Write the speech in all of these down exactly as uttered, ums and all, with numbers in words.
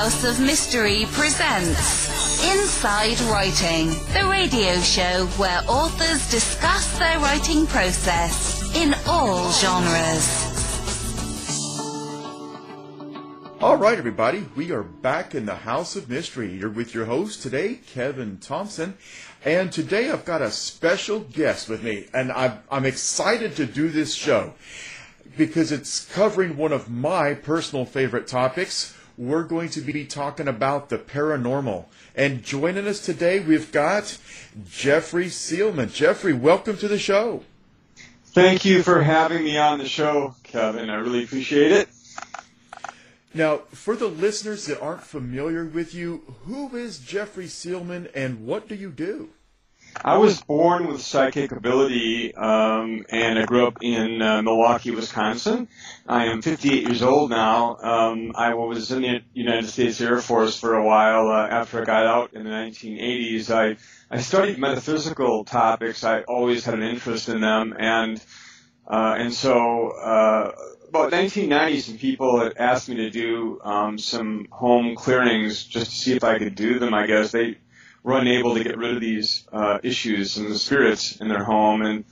House of Mystery presents Inside Writing, the radio show where authors discuss their writing process in all genres. All right, everybody, we are back in the House of Mystery. You're with your host today, Kevin Thompson. And today I've got a special guest with me, and I'm, I'm excited to do this show because it's covering one of my personal favorite topics. We're going to be talking about the paranormal. And joining us today, we've got Jeffrey Seelman. Jeffrey, welcome to the show. Thank you for having me on the show, Kevin. I really appreciate it. Now, for the listeners that aren't familiar with you, who is Jeffrey Seelman and what do you do? I was born with psychic ability, um, and I grew up in uh, Milwaukee, Wisconsin. I am fifty-eight years old now. Um, I was in the United States Air Force for a while. Uh, after I got out in the nineteen eighties, I, I studied metaphysical topics. I always had an interest in them, and uh, and so uh, about nineteen ninety, some people had asked me to do um, some home clearings just to see if I could do them, I guess. They were unable to get rid of these uh, issues and the spirits in their home, and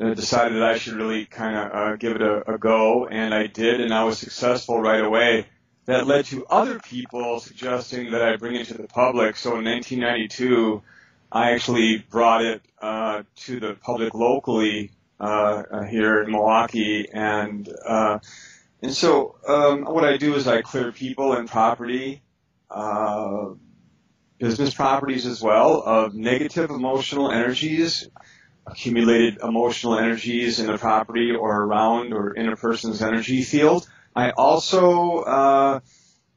uh, decided that I should really kind of uh, give it a, a go, and I did, and I was successful right away. That led to other people suggesting that I bring it to the public, so in nineteen ninety-two, I actually brought it uh, to the public locally uh, uh, here in Milwaukee, and, uh, and so um, what I do is I clear people and property, uh, business properties as well, of negative emotional energies, accumulated emotional energies in a property or around or in a person's energy field. I also uh,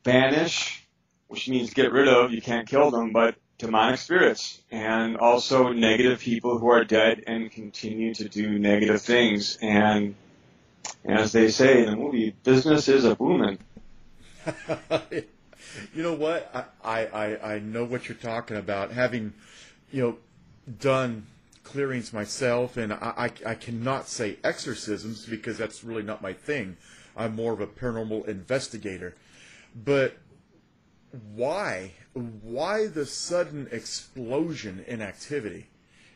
banish, which means get rid of, you can't kill them, but demonic spirits, and also negative people who are dead and continue to do negative things. And as they say in the movie, business is a booming. You know what? I, I, I know what you're talking about. Having, you know, done clearings myself, and I, I, I cannot say exorcisms because that's really not my thing. I'm more of a paranormal investigator. But why? Why the sudden explosion in activity?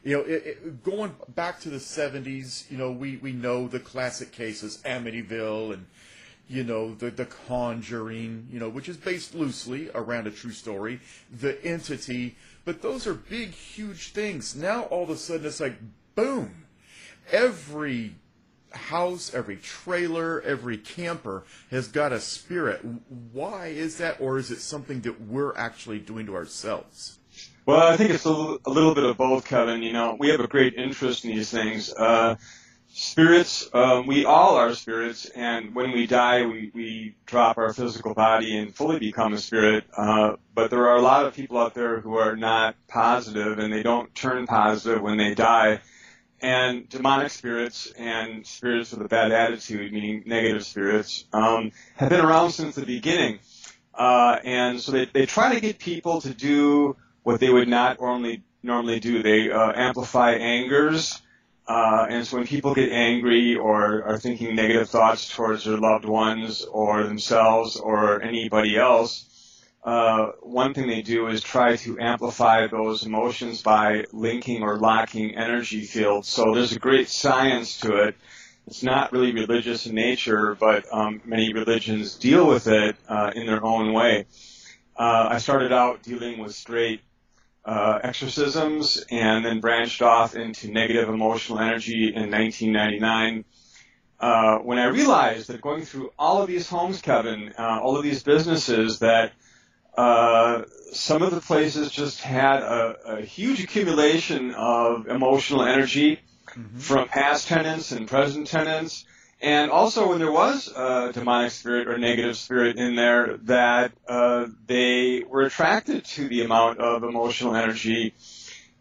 You know, it, it, going back to the seventies, you know, we, we know the classic cases, Amityville and, you know, the, the Conjuring, you know, which is based loosely around a true story, the Entity, but those are big, huge things. Now, all of a sudden, it's like, boom, every house, every trailer, every camper has got a spirit. Why is that, or is it something that we're actually doing to ourselves? Well, I think it's a little, a little bit of both, Kevin. You know, we have a great interest in these things. Uh, Spirits, uh, we all are spirits, and when we die, we, we drop our physical body and fully become a spirit. Uh, but there are a lot of people out there who are not positive, and they don't turn positive when they die. And demonic spirits and spirits with a bad attitude, meaning negative spirits, um, have been around since the beginning. Uh, and so they, they try to get people to do what they would not normally, normally do. They uh, amplify angers. Uh, and so when people get angry or are thinking negative thoughts towards their loved ones or themselves or anybody else, uh, one thing they do is try to amplify those emotions by linking or locking energy fields. So there's a great science to it. It's not really religious in nature, but um, many religions deal with it uh, in their own way. Uh, I started out dealing with straight Uh, exorcisms, and then branched off into negative emotional energy in nineteen ninety-nine. Uh, when I realized that going through all of these homes, Kevin, uh, all of these businesses, that uh, some of the places just had a, a huge accumulation of emotional energy mm-hmm. from past tenants and present tenants, and also when there was a demonic spirit or negative spirit in there, that uh, they were attracted to the amount of emotional energy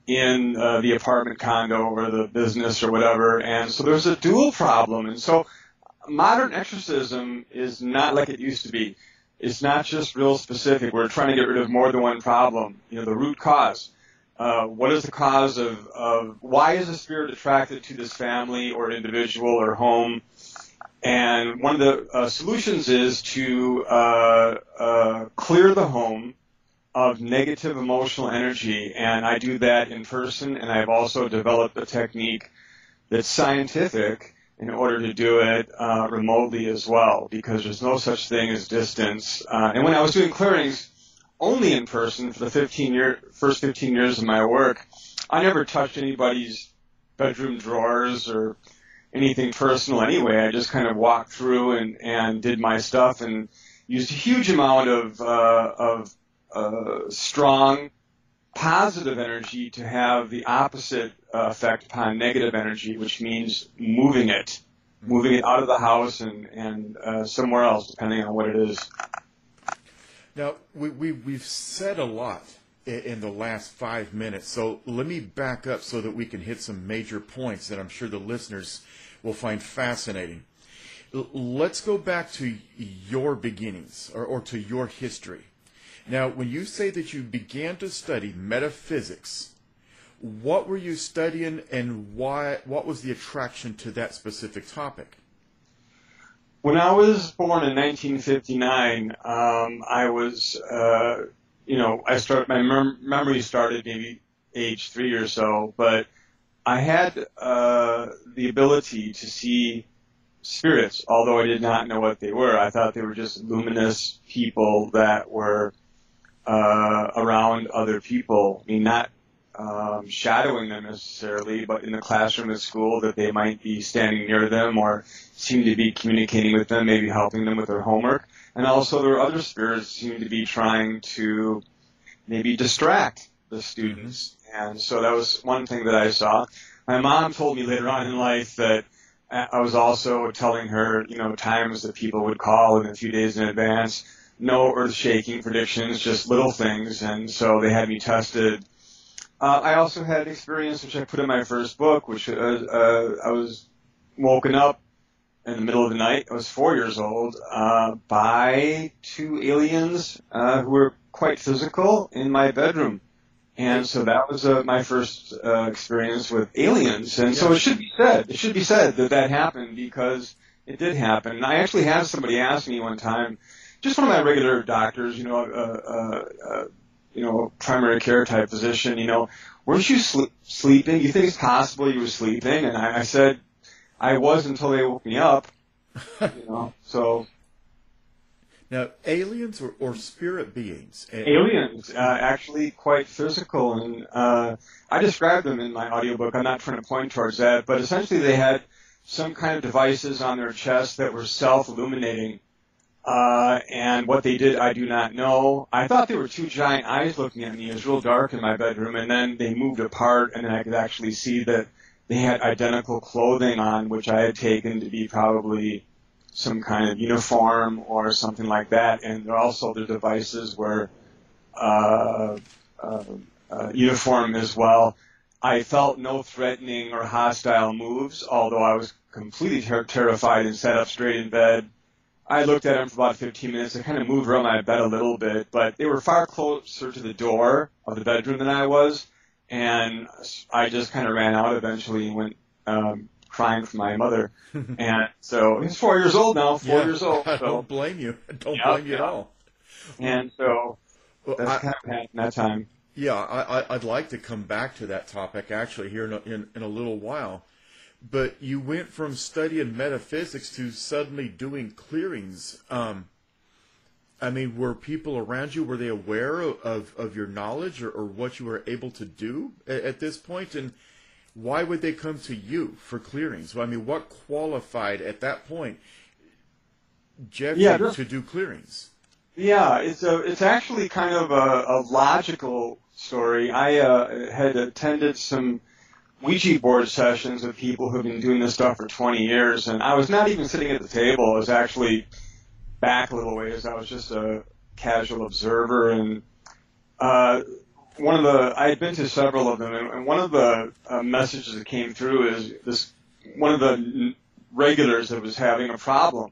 in uh, the apartment condo or the business or whatever. And so there's a dual problem. And so modern exorcism is not like it used to be. It's not just real specific. We're trying to get rid of more than one problem, you know, the root cause. Uh, what is the cause of, of why is a spirit attracted to this family or individual or home? And one of the uh, solutions is to uh, uh, clear the home of negative emotional energy. And I do that in person, and I've also developed a technique that's scientific in order to do it uh, remotely as well, because there's no such thing as distance. Uh, and when I was doing clearings only in person for the fifteen year, first fifteen years of my work, I never touched anybody's bedroom drawers or anything personal anyway. I just kind of walked through and, and did my stuff and used a huge amount of, uh, of uh, strong positive energy to have the opposite uh, effect upon negative energy, which means moving it, moving it out of the house and, and uh, somewhere else, depending on what it is. Now, we, we, we've said a lot in the last five minutes, so let me back up so that we can hit some major points that I'm sure the listeners will find fascinating. L- let's go back to your beginnings or, or to your history. Now, when you say that you began to study metaphysics, what were you studying and why? What was the attraction to that specific topic? When I was born in nineteen fifty-nine, um, I was... Uh, You know, I start my mem- memory started maybe age three or so, but I had uh, the ability to see spirits, although I did not know what they were. I thought they were just luminous people that were uh, around other people. I mean, not um, shadowing them necessarily, but in the classroom at school that they might be standing near them or seem to be communicating with them, maybe helping them with their homework. And also there were other spirits who seemed to be trying to maybe distract the students. And so that was one thing that I saw. My mom told me later on in life that I was also telling her, you know, times that people would call in a few days in advance. No earth-shaking predictions, just little things. And so they had me tested. Uh, I also had an experience, which I put in my first book, which uh, uh, I was woken up in the middle of the night. I was four years old, uh, by two aliens uh, who were quite physical in my bedroom. And so that was uh, my first uh, experience with aliens. And so it should be said, it should be said that that happened, because it did happen. And I actually had somebody ask me one time, just one of my regular doctors, you know, uh, uh, uh, you know, primary care type physician, you know, weren't you sl- sleeping? You think it's possible you were sleeping? And I, I said, I was until they woke me up, you know, so. Now, aliens or, or spirit beings? Aliens, uh, actually quite physical, and uh, I described them in my audiobook. I'm not trying to point towards that, but essentially they had some kind of devices on their chest that were self-illuminating, uh, and what they did, I do not know. I thought they were two giant eyes looking at me. It was real dark in my bedroom, and then they moved apart, and I could actually see that they had identical clothing on, which I had taken to be probably some kind of uniform or something like that. And also their devices were uh, uh, uh, uniform as well. I felt no threatening or hostile moves, although I was completely ter- terrified and sat up straight in bed. I looked at them for about fifteen minutes. I kind of moved around my bed a little bit, but they were far closer to the door of the bedroom than I was. And I just kind of ran out eventually and went um, crying for my mother. And so he's four years old now, four yeah, years old. So. I don't blame you. I don't yeah, blame you yeah. at all. And so well, that's I, kind of happened that time. Yeah, I, I'd like to come back to that topic actually here in a, in, in a little while. But you went from studying metaphysics to suddenly doing clearings. Um, I mean, were people around you, were they aware of, of your knowledge or, or what you were able to do at, at this point? And why would they come to you for clearings? Well, I mean, what qualified at that point, Jeffrey, yeah, to do clearings? Yeah, it's a, it's actually kind of a, a logical story. I uh, had attended some Ouija board sessions with people who have been doing this stuff for twenty years, and I was not even sitting at the table. I was actually back a little ways. I was just a casual observer, and uh, one of the I had been to several of them, and one of the uh, messages that came through is this: one of the regulars that was having a problem,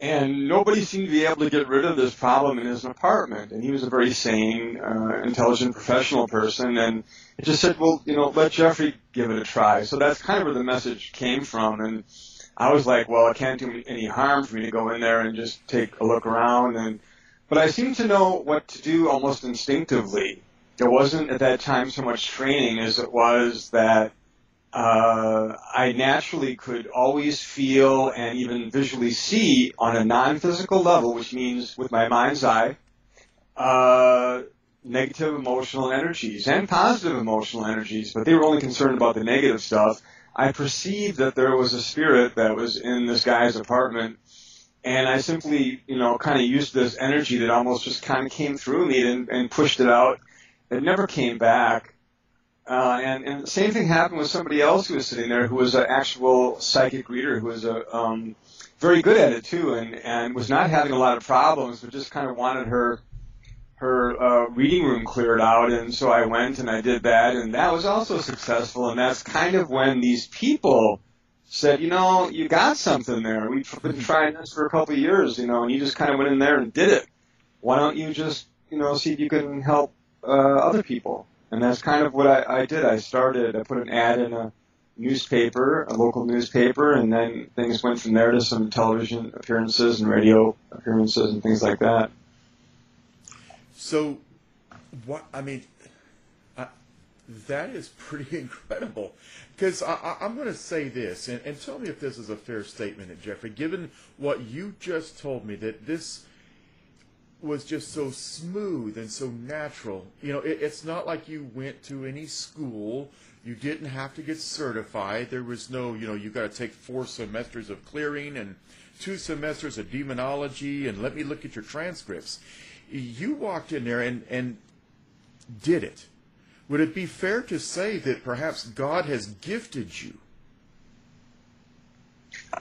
and nobody seemed to be able to get rid of this problem in his apartment. And he was a very sane, uh, intelligent, professional person, and it just said, "Well, you know, let Jeffrey give it a try." So that's kind of where the message came from, and I was like, well, it can't do me any harm for me to go in there and just take a look around. And but I seemed to know what to do almost instinctively. There wasn't at that time so much training as it was that uh, I naturally could always feel and even visually see on a non-physical level, which means with my mind's eye, uh, negative emotional energies and positive emotional energies, but they were only concerned about the negative stuff. I perceived that there was a spirit that was in this guy's apartment, and I simply, you know, kind of used this energy that almost just kind of came through me and, and pushed it out. It never came back. Uh, and, and the same thing happened with somebody else who was sitting there who was an actual psychic reader who was a, um, very good at it, too, and, and was not having a lot of problems, but just kind of wanted her her uh, reading room cleared out. And so I went and I did that, and that was also successful. And that's kind of when these people said, you know, you got something there. We've been trying this for a couple of years, you know, and you just kind of went in there and did it. Why don't you just, you know, see if you can help Uh, other people? And that's kind of what I, I did. I started, I put an ad in a newspaper, a local newspaper, and then things went from there to some television appearances and radio appearances and things like that. So, what, I mean, I, that is pretty incredible. Because I, I, I'm going to say this, and, and tell me if this is a fair statement, Jeffrey, given what you just told me, that this was just so smooth and so natural. You know, it, it's not like you went to any school. You didn't have to get certified. There was no, you know, you got to take four semesters of clearing and two semesters of demonology and let me look at your transcripts. You walked in there and, and did it. Would it be fair to say that perhaps God has gifted you?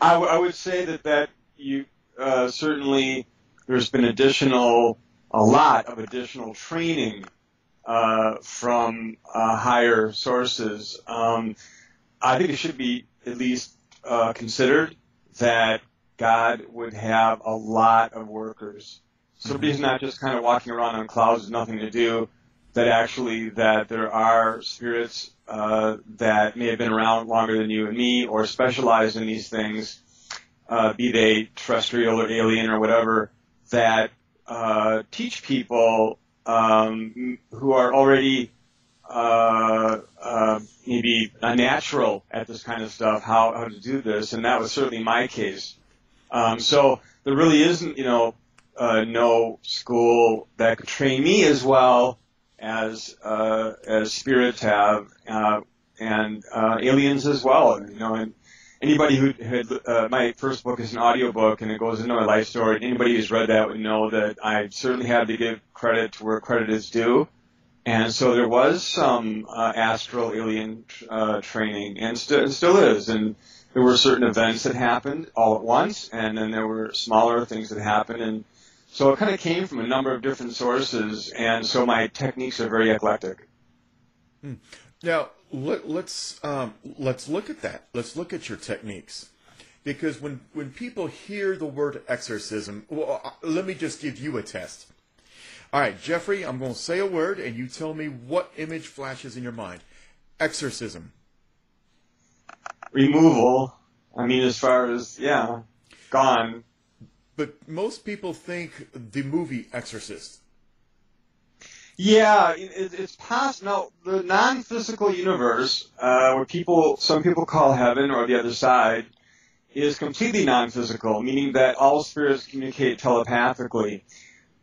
I, w I would say that, that you uh, certainly... There's been additional, a lot of additional training uh, from uh, higher sources. Um, I think it should be at least uh, considered that God would have a lot of workers. Somebody's not just kind of walking around on clouds with nothing to do, that actually that there are spirits uh, that may have been around longer than you and me or specialize in these things, uh, be they terrestrial or alien or whatever, that uh, teach people um, who are already uh, uh, maybe unnatural at this kind of stuff how, how to do this, and that was certainly my case. Um, so there really isn't, you know, uh, no school that could train me as well as uh, as spirits have, uh, and uh, aliens as well, you know. And, Anybody who had, uh, my first book is an audiobook, and it goes into my life story, and anybody who's read that would know that I certainly had to give credit to where credit is due. And so there was some uh, astral alien uh, training, and st still is. And there were certain events that happened all at once, and then there were smaller things that happened. And so it kind of came from a number of different sources, and so my techniques are very eclectic. Hmm. Now, Let, let's um, let's look at that. Let's look at your techniques, because when when people hear the word exorcism, well, let me just give you a test. All right, Jeffrey, I'm going to say a word, and you tell me what image flashes in your mind. Exorcism. Removal. I mean, as far as yeah, gone. But most people think the movie Exorcist. Yeah, it, it's possible. Now, the non-physical universe, uh, what people, some people call heaven or the other side, is completely non-physical, meaning that all spirits communicate telepathically.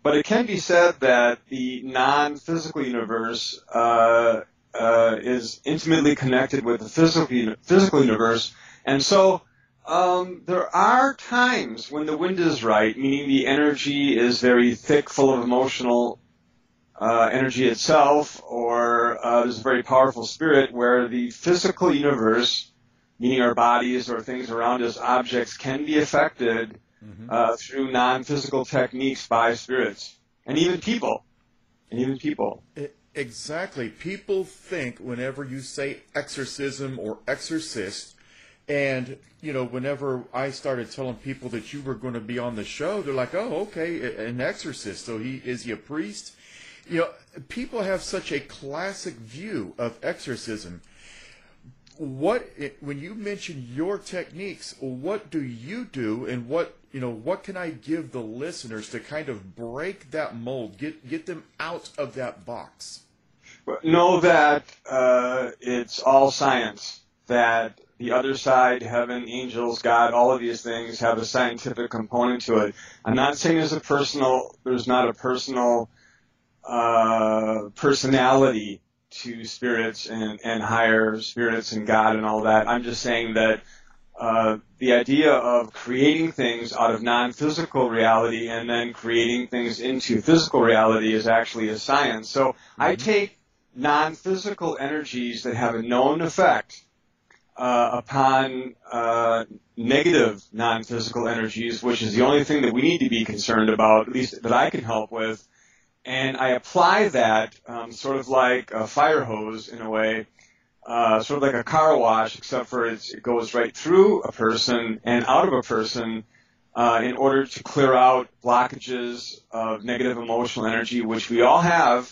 But it can be said that the non-physical universe uh, uh, is intimately connected with the physical, physical universe, and so um, there are times when the wind is right, meaning the energy is very thick, full of emotional Uh, energy itself, or uh, there's a very powerful spirit where the physical universe, meaning our bodies or things around us, objects, can be affected mm-hmm. uh, through non-physical techniques by spirits, and even people, and even people. It, exactly. People think whenever you say exorcism or exorcist, and, you know, whenever I started telling people that you were going to be on the show, they're like, oh, okay, an exorcist. So he is he a priest? You know, people have such a classic view of exorcism. what when you mention your techniques, what do you do, and what you know, what can I give the listeners to kind of break that mold, get get them out of that box? Know that uh, it's all science, that the other side, heaven, angels, God, all of these things have a scientific component to it. I'm not saying there's a personal, there's not a personal uh, personality to spirits and, and higher spirits and God and all that. I'm just saying that uh, the idea of creating things out of non-physical reality and then creating things into physical reality is actually a science. So mm-hmm. I take non-physical energies that have a known effect uh, upon uh, negative non-physical energies, which is the only thing that we need to be concerned about, at least that I can help with, and I apply that um, sort of like a fire hose in a way, uh, sort of like a car wash, except for it's, it goes right through a person and out of a person uh, in order to clear out blockages of negative emotional energy, which we all have.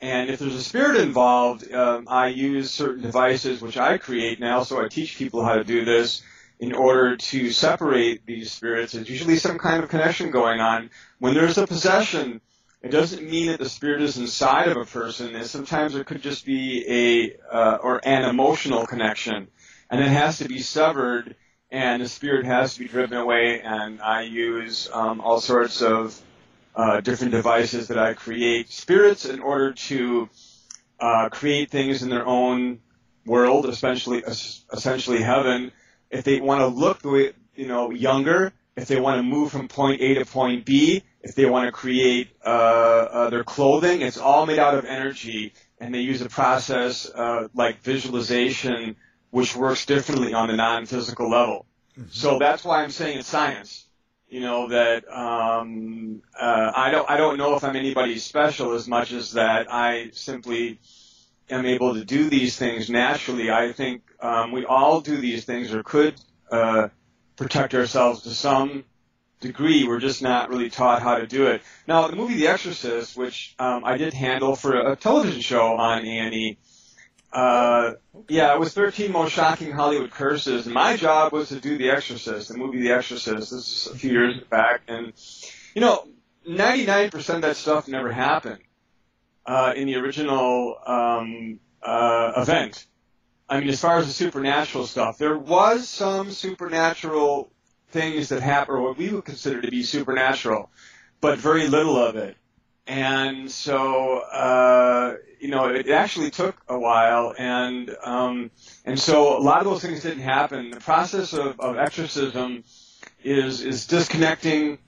And if there's a spirit involved, um, I use certain devices, which I create now, so I teach people how to do this in order to separate these spirits. There's usually some kind of connection going on. When there's a possession, it doesn't mean that the spirit is inside of a person. And sometimes it could just be a uh, or an emotional connection, and it has to be severed, and the spirit has to be driven away. And I use um, all sorts of Uh, different devices that I create spirits in order to uh, create things in their own world, essentially, essentially heaven. If they want to look, you know, younger, if they want to move from point A to point B, if they want to create uh, uh, their clothing, it's all made out of energy, and they use a process uh, like visualization, which works differently on the non-physical level. Mm-hmm. So that's why I'm saying it's science. You know, that um, uh, I don't I don't know if I'm anybody special as much as that I simply am able to do these things naturally. I think um, we all do these things or could uh, protect ourselves to some degree. We're just not really taught how to do it. Now, the movie The Exorcist, which um, I did handle for a television show on A and E, Uh, yeah, it was thirteen Most Shocking Hollywood Curses, and my job was to do The Exorcist, the movie The Exorcist. This is a few years back, and, you know, ninety-nine percent of that stuff never happened uh, in the original um, uh, event. I mean, as far as the supernatural stuff, there was some supernatural things that happened, or what we would consider to be supernatural, but very little of it. And so, uh, you know, it actually took a while, and um, and so a lot of those things didn't happen. The process of, of exorcism is is disconnecting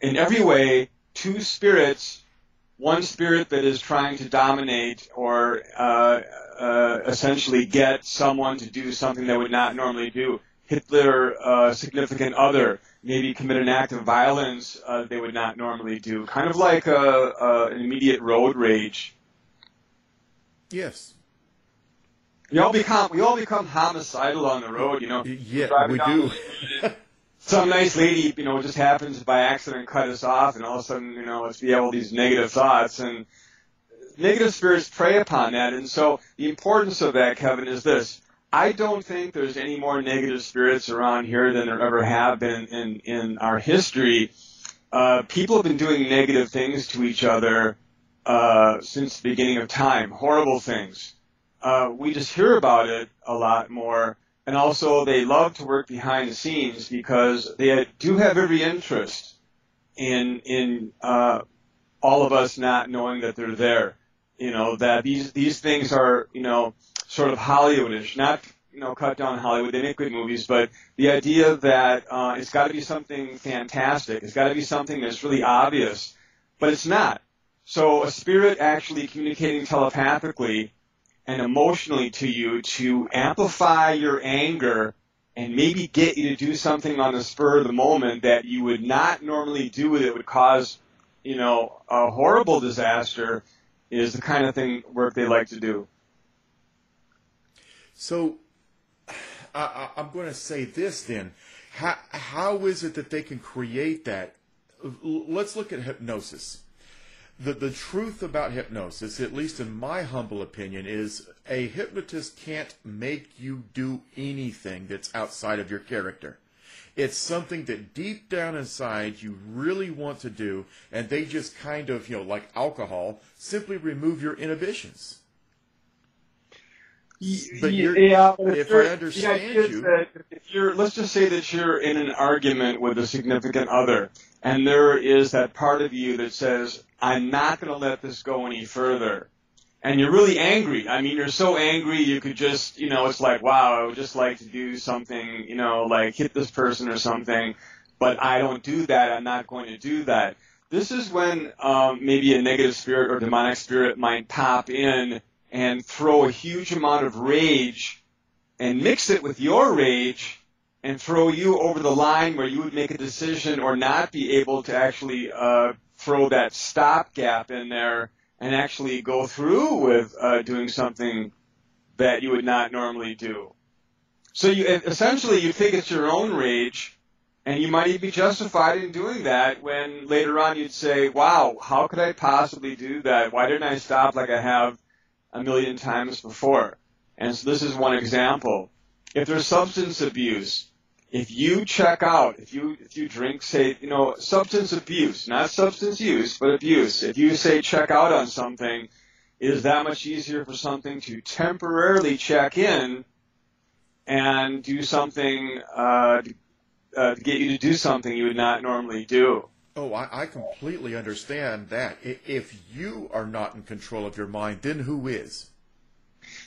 in every way two spirits, one spirit that is trying to dominate or uh, uh, essentially get someone to do something they would not normally do, hit their uh, significant other, maybe commit an act of violence uh, they would not normally do, kind of like a, a, an immediate road rage. Yes. We all become we all become homicidal on the road, you know. Yeah, we do. Some nice lady, you know, just happens by accident cut us off, and all of a sudden, you know, we have all these negative thoughts, and negative spirits prey upon that. And so the importance of that, Kevin, is this. I don't think there's any more negative spirits around here than there ever have been in, in our history. Uh, people have been doing negative things to each other uh, since the beginning of time, horrible things. Uh, we just hear about it a lot more. And also they love to work behind the scenes because they do have every interest in, in uh, all of us not knowing that they're there. You know, that these, these things are, you know, sort of Hollywoodish, not, you know, cut down Hollywood. They make good movies, but the idea that uh, it's got to be something fantastic, it's got to be something that's really obvious, but it's not. So a spirit actually communicating telepathically and emotionally to you to amplify your anger and maybe get you to do something on the spur of the moment that you would not normally do that would cause, you know, a horrible disaster is the kind of thing work they like to do. So, I, I'm going to say this then. How, how is it that they can create that? Let's look at hypnosis. The, the truth about hypnosis, at least in my humble opinion, is a hypnotist can't make you do anything that's outside of your character. It's something that deep down inside you really want to do, and they just kind of, you know, like alcohol, simply remove your inhibitions. But you're, yeah, if, if I understand yeah, you... That if you're, let's just say that you're in an argument with a significant other, and there is that part of you that says, I'm not going to let this go any further. And you're really angry. I mean, you're so angry you could just, you know, it's like, wow, I would just like to do something, you know, like hit this person or something, but I don't do that. I'm not going to do that. This is when um, maybe a negative spirit or demonic spirit might pop in and throw a huge amount of rage and mix it with your rage and throw you over the line where you would make a decision or not be able to actually uh, throw that stopgap in there and actually go through with uh, doing something that you would not normally do. So you, essentially you think it's your own rage, and you might even be justified in doing that when later on you'd say, wow, how could I possibly do that? Why didn't I stop like I have a million times before? And so this is one example. If there's substance abuse, if you check out, if you if you drink, say, you know, substance abuse, not substance use, but abuse. If you say check out on something, it is that much easier for something to temporarily check in and do something uh, to, uh, to get you to do something you would not normally do. Oh, I, I completely understand that. If you are not in control of your mind, then who is?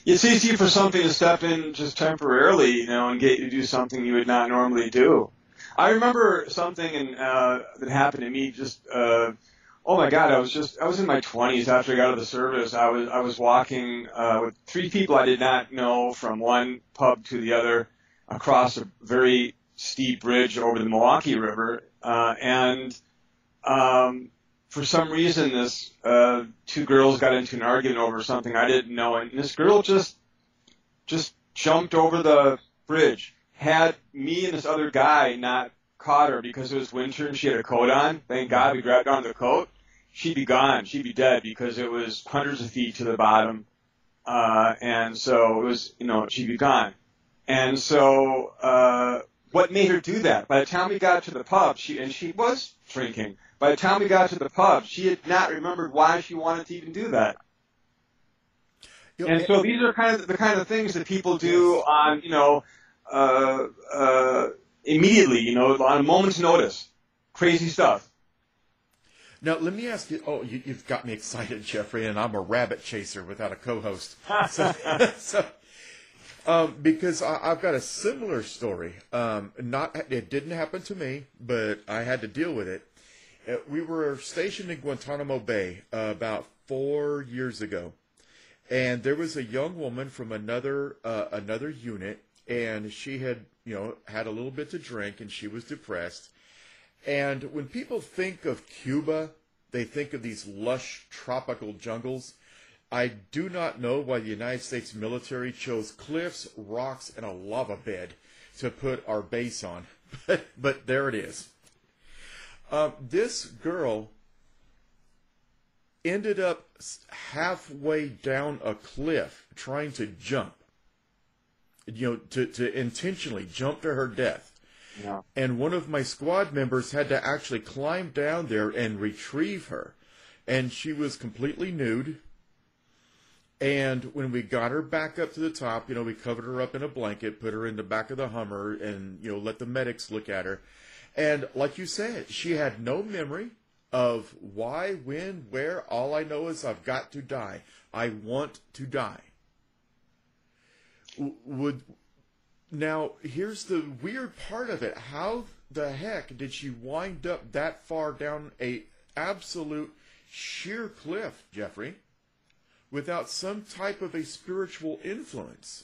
It's easy for something to step in just temporarily, you know, and get you to do something you would not normally do. I remember something in, uh, that happened to me. Just uh, oh my God, I was just I was in my twenties after I got out of the service. I was I was walking uh, with three people I did not know from one pub to the other across a very steep bridge over the Milwaukee River, uh, and um, for some reason, this uh, two girls got into an argument over something I didn't know, and this girl just just jumped over the bridge. Had me and this other guy not caught her because it was winter and she had a coat on, thank God we grabbed onto the coat, she'd be gone. She'd be dead because it was hundreds of feet to the bottom, uh, and so it was, you know, she'd be gone. And so uh, what made her do that? By the time we got to the pub, she and she was drinking. By the time we got to the pub, she had not remembered why she wanted to even do that. And so these are kind of the kind of things that people do on, you know, uh, uh, immediately, you know, on a moment's notice. Crazy stuff. Now, let me ask you, oh, you, you've got me excited, Jeffrey, and I'm a rabbit chaser without a co-host. So, so, um, because I, I've got a similar story. Um, not, it didn't happen to me, but I had to deal with it. We were stationed in Guantanamo Bay uh, about four years ago, and there was a young woman from another uh, another unit, and she had, you know, had a little bit to drink, and she was depressed. And when people think of Cuba, they think of these lush tropical jungles. I do not know why the United States military chose cliffs, rocks, and a lava bed to put our base on, but, but there it is. Uh, this girl ended up halfway down a cliff trying to jump, you know, to, to intentionally jump to her death. Yeah. And one of my squad members had to actually climb down there and retrieve her. And she was completely nude. And when we got her back up to the top, you know, we covered her up in a blanket, put her in the back of the Hummer, and, you know, let the medics look at her. And like you said, she had no memory of why, when, where. All I know is I've got to die. I want to die. Would now, here's the weird part of it. How the heck did she wind up that far down a absolute sheer cliff, Jeffrey, without some type of a spiritual influence?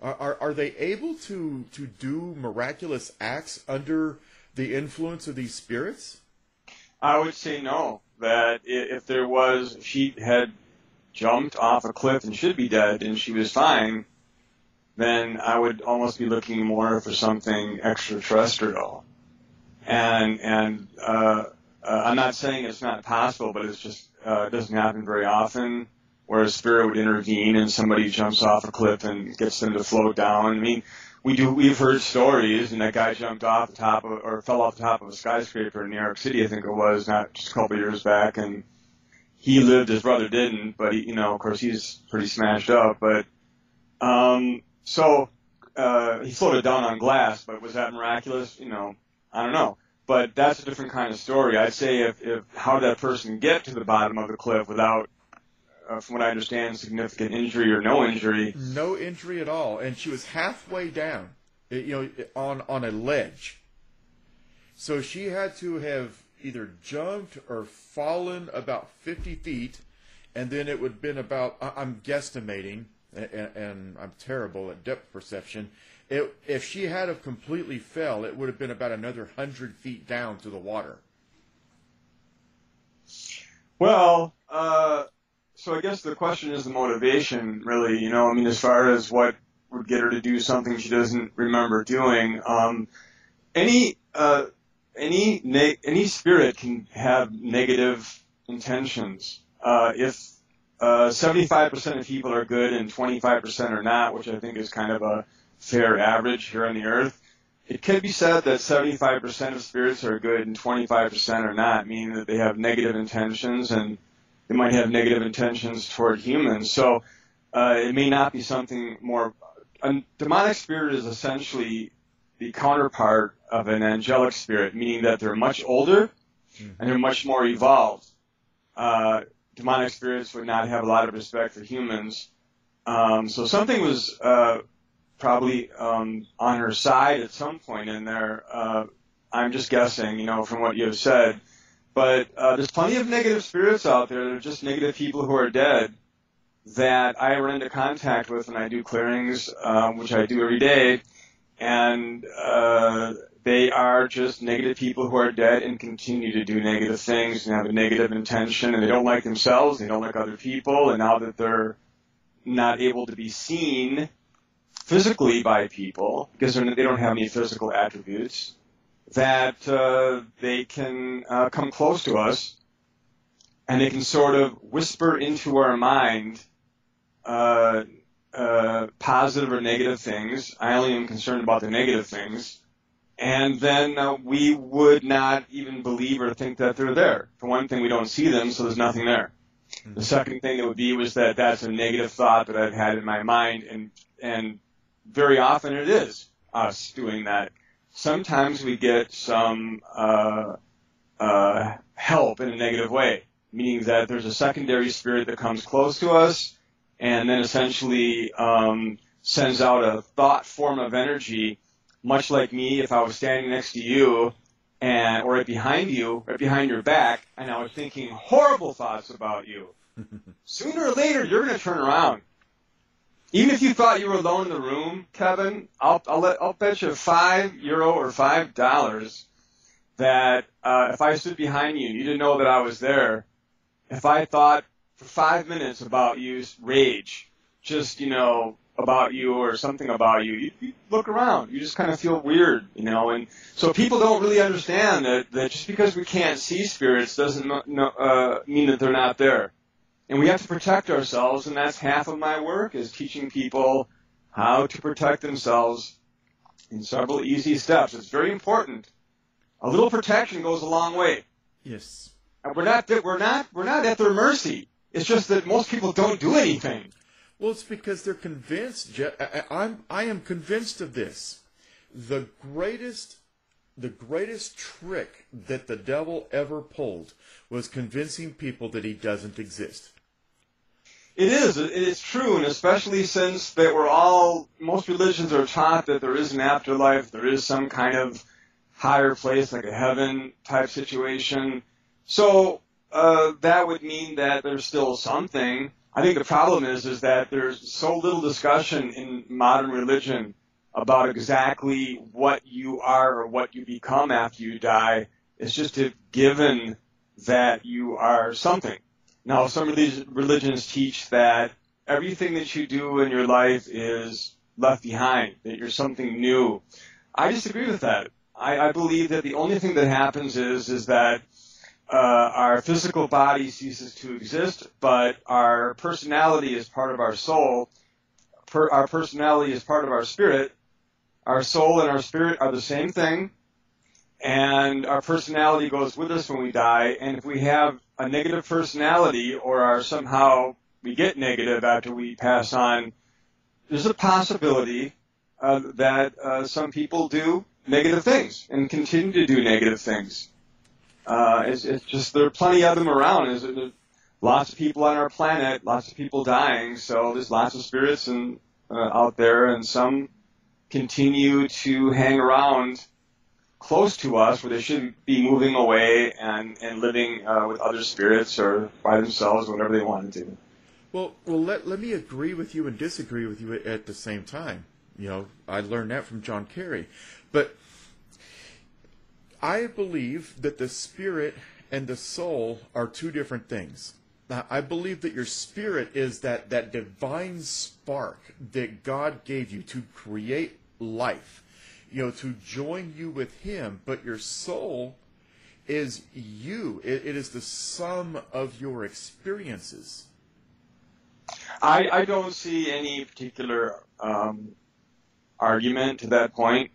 Are, are are they able to, to do miraculous acts under the influence of these spirits? I would say no. That if there was, she had jumped off a cliff and should be dead, and she was fine, then I would almost be looking more for something extraterrestrial. And and uh, Uh, I'm not saying it's not possible, but it's just uh, it doesn't happen very often, where a spirit would intervene and somebody jumps off a cliff and gets them to float down. I mean, we do, we've heard stories, and that guy jumped off the top of, or fell off the top of a skyscraper in New York City, I think it was, not just a couple of years back, and he lived, his brother didn't, but he, you know, of course, he's pretty smashed up, but, um, so, uh, he floated down on glass, but was that miraculous? You know, I don't know. But that's a different kind of story. I'd say if, if how did that person get to the bottom of the cliff without, uh, from what I understand, significant injury or no injury? No injury at all, and she was halfway down, you know, on on a ledge. So she had to have either jumped or fallen about fifty feet, and then it would have been about, I'm guesstimating, and, and I'm terrible at depth perception. It, if she had have completely fell, it would have been about another hundred feet down to the water. Well, uh, so I guess the question is the motivation, really. You know, I mean, as far as what would get her to do something she doesn't remember doing, um, any uh, any ne any spirit can have negative intentions. Uh, if uh, seventy-five percent of people are good and twenty-five percent are not, which I think is kind of a fair average here on the earth, it could be said that seventy-five percent of spirits are good and twenty-five percent are not, meaning that they have negative intentions, and they might have negative intentions toward humans. So uh, it may not be something more... A demonic spirit is essentially the counterpart of an angelic spirit, meaning that they're much older and they're much more evolved. Uh, demonic spirits would not have a lot of respect for humans. Um, so something was... Uh, probably um, on her side at some point in there. Uh, I'm just guessing, you know, from what you have said. But uh, there's plenty of negative spirits out there. They're just negative people who are dead that I run into contact with when I do clearings, uh, which I do every day. And uh, they are just negative people who are dead and continue to do negative things and have a negative intention. And they don't like themselves. They don't like other people. And now that they're not able to be seen physically by people, because they don't have any physical attributes, that uh, they can uh, come close to us, and they can sort of whisper into our mind uh, uh, positive or negative things. I only am concerned about the negative things. And then uh, we would not even believe or think that they're there. For one thing, we don't see them, so there's nothing there. Mm-hmm. The second thing it would be was that that's a negative thought that I've had in my mind, and and very often it is us doing that. Sometimes we get some uh, uh, help in a negative way, meaning that there's a secondary spirit that comes close to us and then essentially um, sends out a thought form of energy, much like me if I was standing next to you and or right behind you, right behind your back, and I was thinking horrible thoughts about you. Sooner or later, you're going to turn around. Even if you thought you were alone in the room, Kevin, I'll, I'll, let, I'll bet you five euro or five dollars that uh, if I stood behind you and you didn't know that I was there, if I thought for five minutes about you, rage, just, you know, about you or something about you, you, you look around. You just kind of feel weird, you know. And so people don't really understand that, that just because we can't see spirits doesn't uh, mean that they're not there. And we have to protect ourselves, and that's half of my work, is teaching people how to protect themselves in several easy steps. It's very important. A little protection goes a long way. Yes. And we're not, we're not, we're not at their mercy. It's just that most people don't do anything. Well, it's because they're convinced. I'm, I am convinced of this. The greatest... The greatest trick that the devil ever pulled was convincing people that he doesn't exist. It is. It is true, and especially since that we're all, most religions are taught that there is an afterlife, there is some kind of higher place, like a heaven type situation. So uh, that would mean that there's still something. I think the problem is, is that there's so little discussion in modern religion about exactly what you are or what you become after you die. It's just a given that you are something. Now, some religions teach that everything that you do in your life is left behind, that you're something new. I disagree with that. I, I believe that the only thing that happens is, is that uh, our physical body ceases to exist, but our personality is part of our soul. Per, our personality is part of our spirit. Our soul and our spirit are the same thing, and our personality goes with us when we die. And if we have a negative personality, or are somehow we get negative after we pass on, there's a possibility uh, that uh, some people do negative things and continue to do negative things. Uh, it's, it's just there are plenty of them around. There's, there's lots of people on our planet, lots of people dying, so there's lots of spirits and uh, out there, and some continue to hang around close to us where they should be moving away and, and living uh, with other spirits or by themselves, whatever they want to do. Well, well, let, let me agree with you and disagree with you at the same time. You know, I learned that from John Kerry. But I believe that the spirit and the soul are two different things. Now, I believe that your spirit is that, that divine spark that God gave you to create life, you know, to join you with Him. But your soul is you. It, it is the sum of your experiences. I, I don't see any particular um, argument to that point.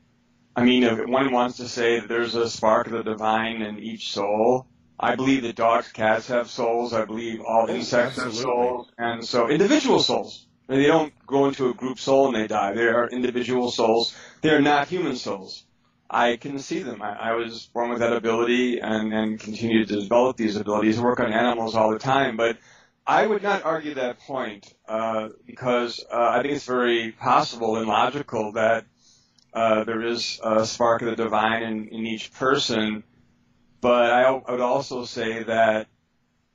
I mean, if one wants to say that there's a spark of the divine in each soul, I believe that dogs, cats have souls. I believe all insects Absolutely. have souls. And so individual souls. They don't go into a group soul and they die. They are individual souls. They are not human souls. I can see them. I, I was born with that ability and, and continue to develop these abilities. I work on animals all the time. But I would not argue that point uh, because uh, I think it's very possible and logical that uh, there is a spark of the divine in, in each person. But I, I would also say that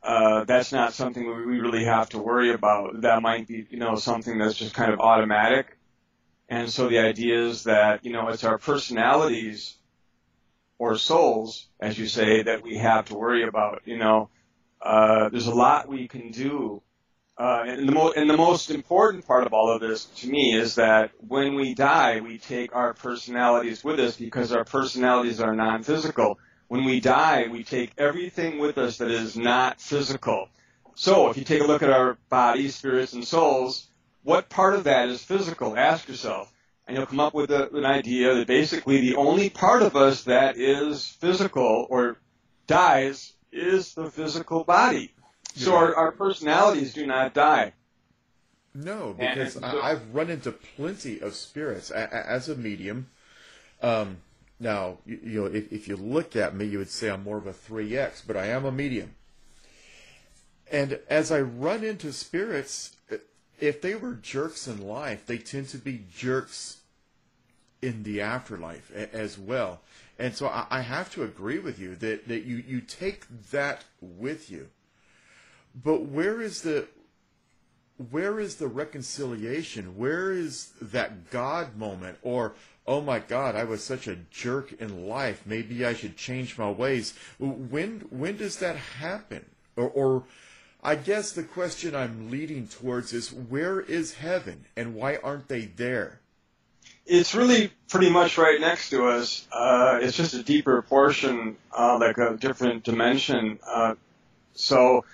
uh, that's not something we really have to worry about. That might be, you know, something that's just kind of automatic. And so the idea is that, you know, it's our personalities or souls, as you say, that we have to worry about, you know. Uh, there's a lot we can do, uh, and, the mo- and the most important part of all of this to me is that when we die, we take our personalities with us because our personalities are non-physical. When we die, we take everything with us that is not physical. So if you take a look at our bodies, spirits, and souls, what part of that is physical? Ask yourself, and you'll come up with a, an idea that basically the only part of us that is physical or dies is the physical body. So our, our personalities do not die. No, because and, I, I've run into plenty of spirits I, I, as a medium. Um, now, you, you know, if, if you looked at me, you would say I'm more of a three X, but I am a medium. And as I run into spirits, if they were jerks in life, they tend to be jerks in the afterlife as well. And so I, I have to agree with you that, that you, you take that with you. But where is the where is the reconciliation? Where is that God moment? Or, oh my God, I was such a jerk in life. Maybe I should change my ways. When when does that happen? Or, or I guess the question I'm leading towards is, where is heaven and why aren't they there? It's really pretty much right next to us. Uh, it's just a deeper portion, uh, like a different dimension. Uh, so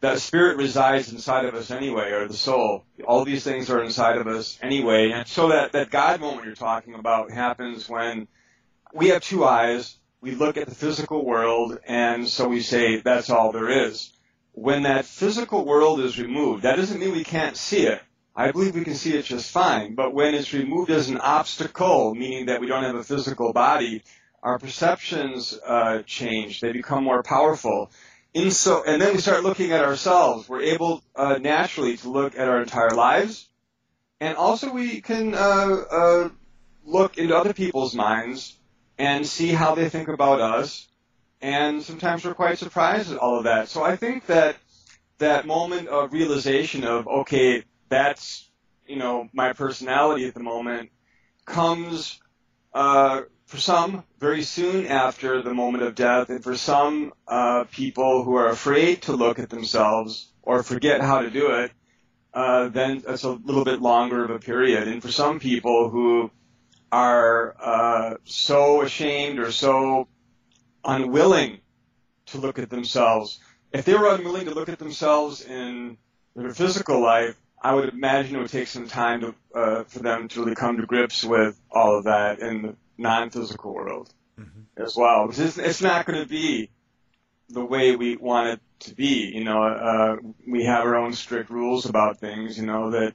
that spirit resides inside of us anyway, or the soul. All these things are inside of us anyway. And so that, that God moment you're talking about happens when we have two eyes, we look at the physical world, and so we say, that's all there is. When that physical world is removed, that doesn't mean we can't see it. I believe we can see it just fine, but when it's removed as an obstacle, meaning that we don't have a physical body, our perceptions uh, change. They become more powerful. In so, and then we start looking at ourselves. We're able uh, naturally to look at our entire lives, and also we can uh, uh, look into other people's minds and see how they think about us, and sometimes we're quite surprised at all of that. So I think that that moment of realization of, okay, that's, you know, my personality at the moment, comes uh, for some very soon after the moment of death, and for some uh, people who are afraid to look at themselves or forget how to do it, uh, then it's a little bit longer of a period. And for some people who are uh, so ashamed or so unwilling to look at themselves. If they were unwilling to look at themselves in their physical life, I would imagine it would take some time to, uh, for them to really come to grips with all of that in the non-physical world mm-hmm. as well. Because it's, it's not going to be the way we want it to be. You know, uh, we have our own strict rules about things, you know, that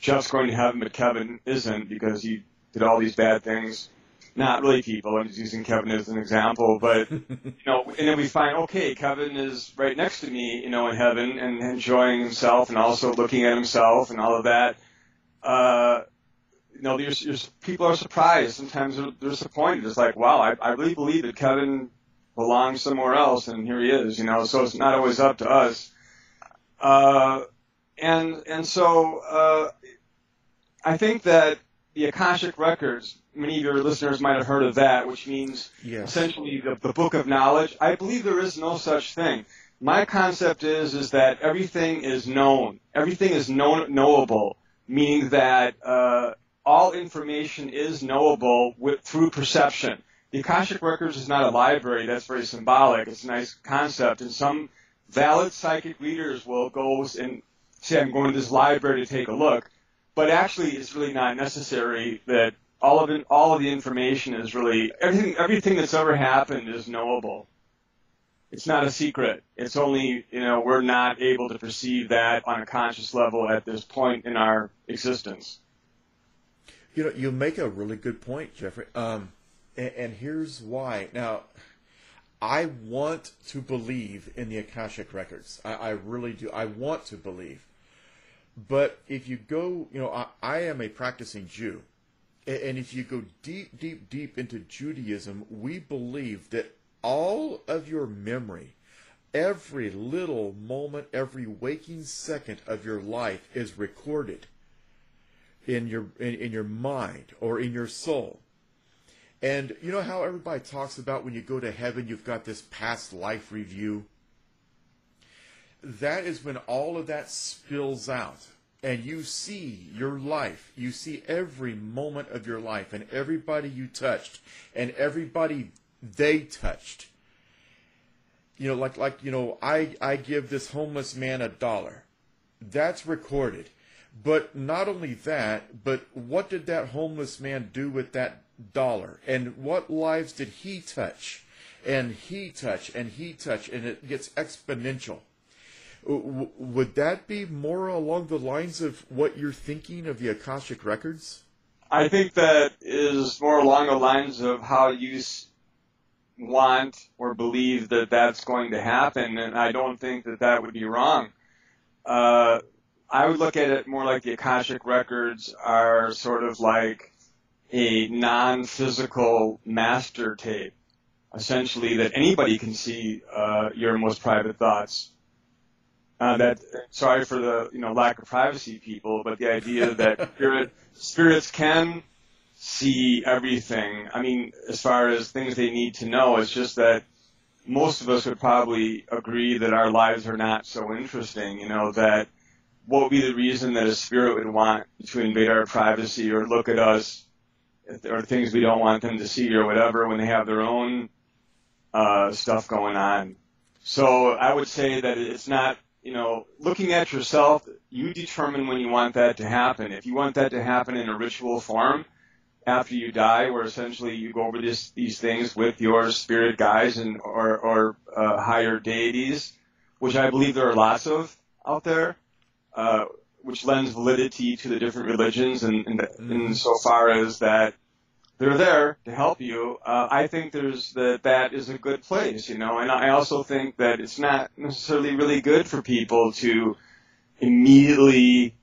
Jeff's going to heaven, but Kevin isn't because he did all these bad things. Not really people. I'm just using Kevin as an example, but you know, and then we find okay, Kevin is right next to me, you know, in heaven and enjoying himself and also looking at himself and all of that. Uh, you know, there's, there's, people are surprised. Sometimes they're, they're disappointed. It's like, wow, I, I really believe that Kevin belongs somewhere else, and here he is. You know, so it's not always up to us. Uh, and and so uh, I think that the Akashic Records. Many of your listeners might have heard of that, which means yes. essentially the, the book of knowledge. I believe there is no such thing. My concept is is that everything is known. Everything is known, knowable, meaning that uh, all information is knowable with, through perception. The Akashic Records is not a library. That's very symbolic. It's a nice concept. And some valid psychic readers will go and say, I'm going to this library to take a look. But actually, it's really not necessary that All of it, all of the information is really everything. Everything that's ever happened is knowable. It's not a secret. It's only you know we're not able to perceive that on a conscious level at this point in our existence. You know, you make a really good point, Jeffrey. Um, and, and here's why. Now, I want to believe in the Akashic Records. I, I really do. I want to believe. But if you go, you know, I, I am a practicing Jew. And if you go deep, deep, deep into Judaism, we believe that all of your memory, every little moment, every waking second of your life is recorded in your in, in your mind or in your soul. And you know how everybody talks about when you go to heaven, you've got this past life review? That is when all of that spills out. And you see your life, you see every moment of your life and everybody you touched and everybody they touched. You know, like, like you know, I, I give this homeless man a dollar. That's recorded. But not only that, but what did that homeless man do with that dollar? And what lives did he touch? And he touch, and he touch, and it gets exponential. Would that be more along the lines of what you're thinking of the Akashic Records? I think that is more along the lines of how you want or believe that that's going to happen, and I don't think that that would be wrong. Uh, I would look at it more like the Akashic Records are sort of like a non-physical master tape, essentially, that anybody can see uh, your most private thoughts. Uh, that sorry for the you know lack of privacy, people, but the idea that spirit, spirits can see everything. I mean, as far as things they need to know, it's just that most of us would probably agree that our lives are not so interesting. You know, that what would be the reason that a spirit would want to invade our privacy or look at us or things we don't want them to see or whatever when they have their own uh, stuff going on. So I would say that it's not. You know, looking at yourself, you determine when you want that to happen. If you want that to happen in a ritual form after you die, where essentially you go over this, these things with your spirit guides and or, or uh, higher deities, which I believe there are lots of out there, uh, which lends validity to the different religions and, and, mm-hmm. and so far as that they're there to help you, uh, I think there's that that is a good place, you know, and I also think that it's not necessarily really good for people to immediately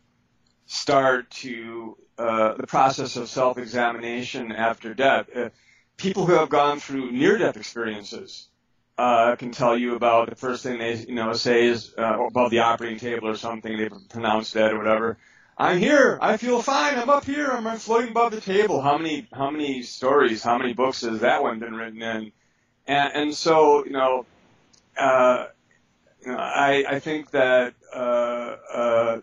start to uh, the process of self-examination after death. Uh, people who have gone through near-death experiences uh, can tell you about the first thing they, you know, say is uh, above the operating table or something, they pronounce dead or whatever. I'm here. I feel fine. I'm up here. I'm floating above the table. How many, how many stories, how many books has that one been written in? And, and so, you know, uh, I, I think that uh, uh,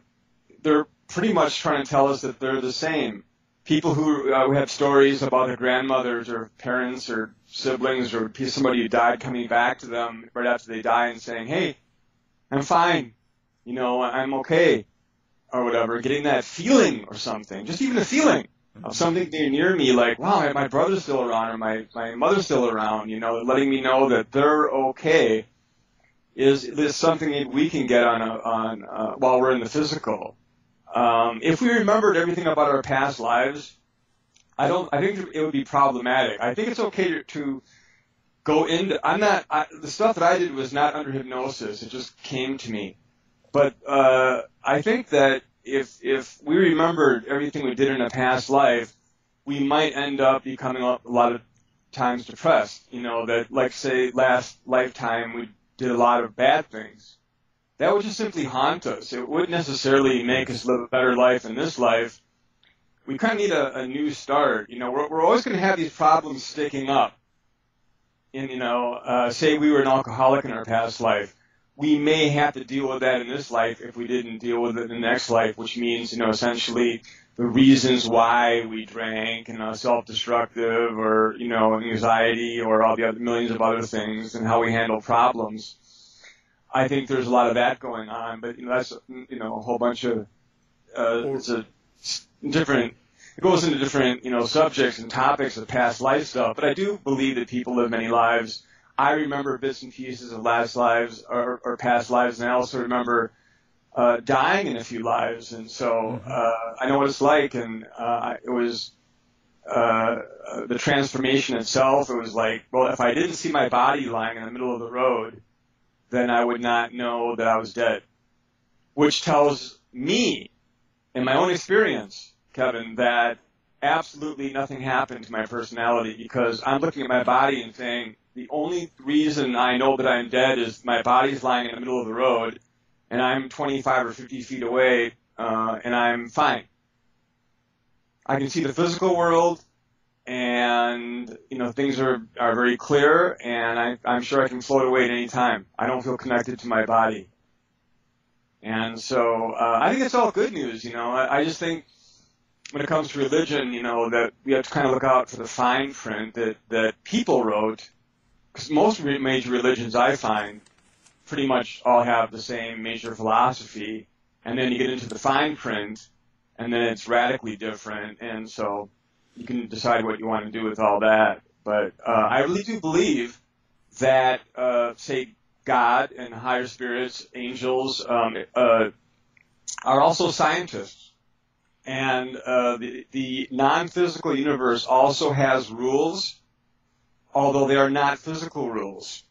they're pretty much trying to tell us that they're the same. People who uh, have stories about their grandmothers or parents or siblings or somebody who died coming back to them right after they die and saying, hey, I'm fine, you know, I'm okay, or whatever, getting that feeling or something, just even the feeling of something being near me, like, wow, my brother's still around, or my, my mother's still around, you know, letting me know that they're okay is, is something that we can get on, a, on a, while we're in the physical. Um, if we remembered everything about our past lives, I don't. I think it would be problematic. I think it's okay to, to go into. I'm not. I, the stuff that I did was not under hypnosis. It just came to me. But uh, I think that if if we remembered everything we did in a past life, we might end up becoming a lot of times depressed. You know, that like say last lifetime we did a lot of bad things. That would just simply haunt us. It wouldn't necessarily make us live a better life in this life. We kind of need a, a new start. You know, we're, we're always going to have these problems sticking up. And, you know, uh, say we were an alcoholic in our past life. We may have to deal with that in this life if we didn't deal with it in the next life, which means, you know, essentially the reasons why we drank and uh, self-destructive or, you know, anxiety or all the other millions of other things and how we handle problems. I think there's a lot of that going on, but, you know, that's, you know, a whole bunch of, uh, it's a, different, it goes into different, you know, subjects and topics of past life stuff, but I do believe that people live many lives. I remember bits and pieces of last lives or, or past lives, and I also remember uh, dying in a few lives, and so uh, I know what it's like, and uh, it was uh, the transformation itself. It was like, well, if I didn't see my body lying in the middle of the road, then I would not know that I was dead, which tells me, in my own experience, Kevin, that absolutely nothing happened to my personality because I'm looking at my body and saying, the only reason I know that I'm dead is my body's lying in the middle of the road and I'm twenty-five or fifty feet away uh, and I'm fine. I can see the physical world and, you know, things are, are very clear and I, I'm sure I can float away at any time. I don't feel connected to my body. And so uh, I think it's all good news, you know. I, I just think when it comes to religion, you know, that we have to kind of look out for the fine print that, that people wrote. Because most re- major religions I find pretty much all have the same major philosophy. And then you get into the fine print, and then it's radically different. And so you can decide what you want to do with all that. But uh, I really do believe that, uh, say, God and higher spirits, angels, um, uh, are also scientists. And uh, the, the non-physical universe also has rules, although they are not physical rules.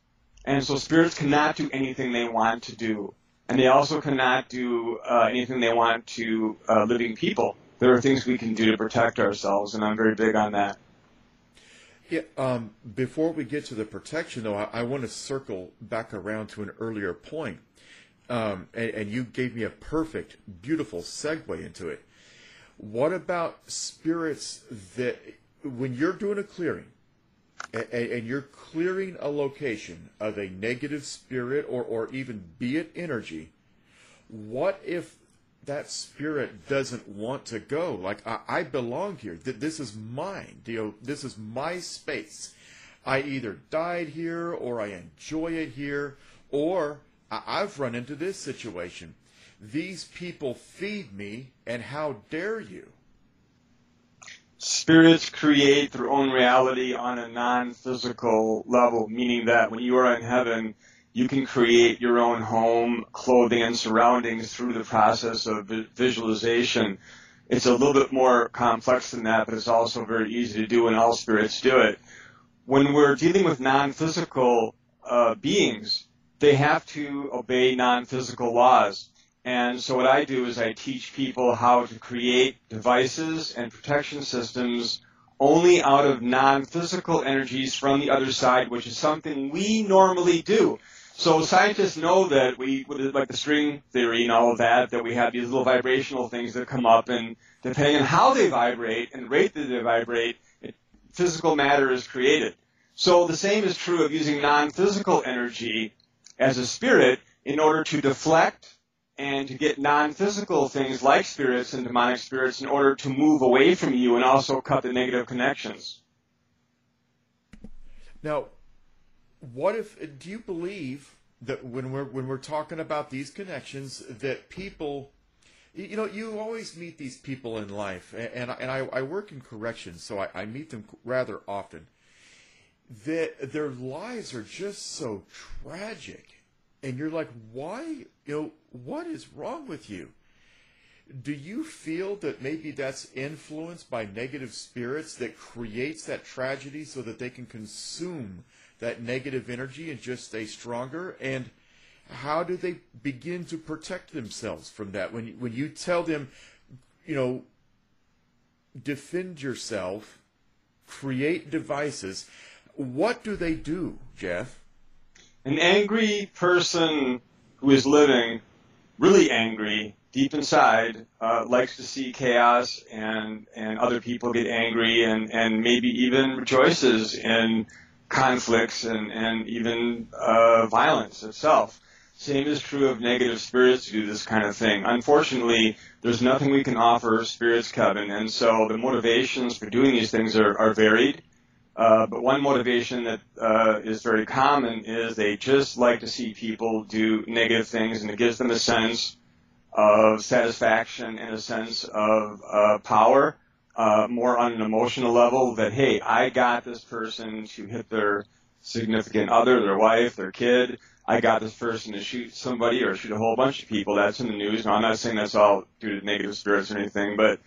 And so spirits cannot do anything they want to do. And they also cannot do uh, anything they want to uh, living people. There are things we can do to protect ourselves, and I'm very big on that. Yeah. Um, before we get to the protection, though, I, I want to circle back around to an earlier point, um, and, and you gave me a perfect, beautiful segue into it. What about spirits that, when you're doing a clearing, and, and you're clearing a location of a negative spirit or, or even be it energy, what if that spirit doesn't want to go? Like, I, I belong here. This is mine. You know, this is my space. I either died here or I enjoy it here, or I've run into this situation. These people feed me, and how dare you? Spirits create their own reality on a non-physical level, meaning that when you are in heaven, you can create your own home, clothing, and surroundings through the process of visualization. It's a little bit more complex than that, but it's also very easy to do, and all spirits do it. When we're dealing with non-physical uh, beings, they have to obey non-physical laws. And so what I do is I teach people how to create devices and protection systems only out of non-physical energies from the other side, which is something we normally do. So scientists know that we, like the string theory and all of that, that we have these little vibrational things that come up, and depending on how they vibrate and rate that they vibrate, it, physical matter is created. So the same is true of using non-physical energy as a spirit in order to deflect and to get non-physical things like spirits and demonic spirits in order to move away from you and also cut the negative connections. Now, what if, do you believe that when we're when we're talking about these connections, that people, you know, you always meet these people in life, and, and, I, and I, I work in corrections, so I, I meet them rather often, that their lives are just so tragic, and you're like, why, you know, what is wrong with you? Do you feel that maybe that's influenced by negative spirits that creates that tragedy so that they can consume that negative energy and just stay stronger? And how do they begin to protect themselves from that? When you, when you tell them, you know, defend yourself, create devices, what do they do, Jeff? An angry person who is living really angry deep inside uh, likes to see chaos and, and other people get angry and, and maybe even rejoices in conflicts and, and even uh, violence itself. Same is true of negative spirits who do this kind of thing. Unfortunately, there's nothing we can offer spirits, Kevin, and so the motivations for doing these things are, are varied. Uh, but one motivation that uh, is very common is they just like to see people do negative things, and it gives them a sense of satisfaction and a sense of uh, power, uh, more on an emotional level, that, hey, I got this person to hit their significant other, their wife, their kid. I got this person to shoot somebody or shoot a whole bunch of people. That's in the news. Now, I'm not saying that's all due to negative spirits or anything, but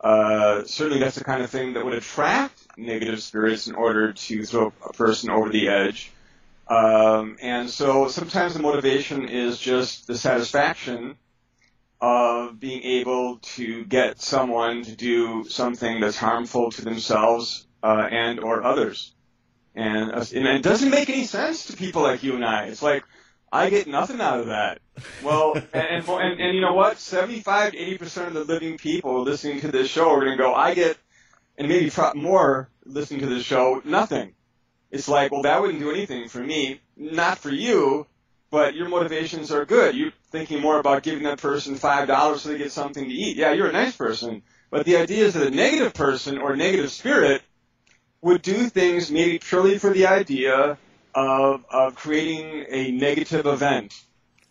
uh, certainly that's the kind of thing that would attract negative spirits in order to throw a person over the edge. Um, and so sometimes the motivation is just the satisfaction of being able to get someone to do something that's harmful to themselves uh, and or others. And, uh, and it doesn't make any sense to people like you and I. It's like, I get nothing out of that. Well, and, and, and, and you know what? seventy-five to eighty percent of the living people listening to this show are going to go, I get, and maybe more listening to this show, nothing. It's like, well, that wouldn't do anything for me, not for you, but your motivations are good. You're thinking more about giving that person five dollars so they get something to eat. Yeah, you're a nice person. But the idea is that a negative person or a negative spirit would do things maybe purely for the idea of, of creating a negative event,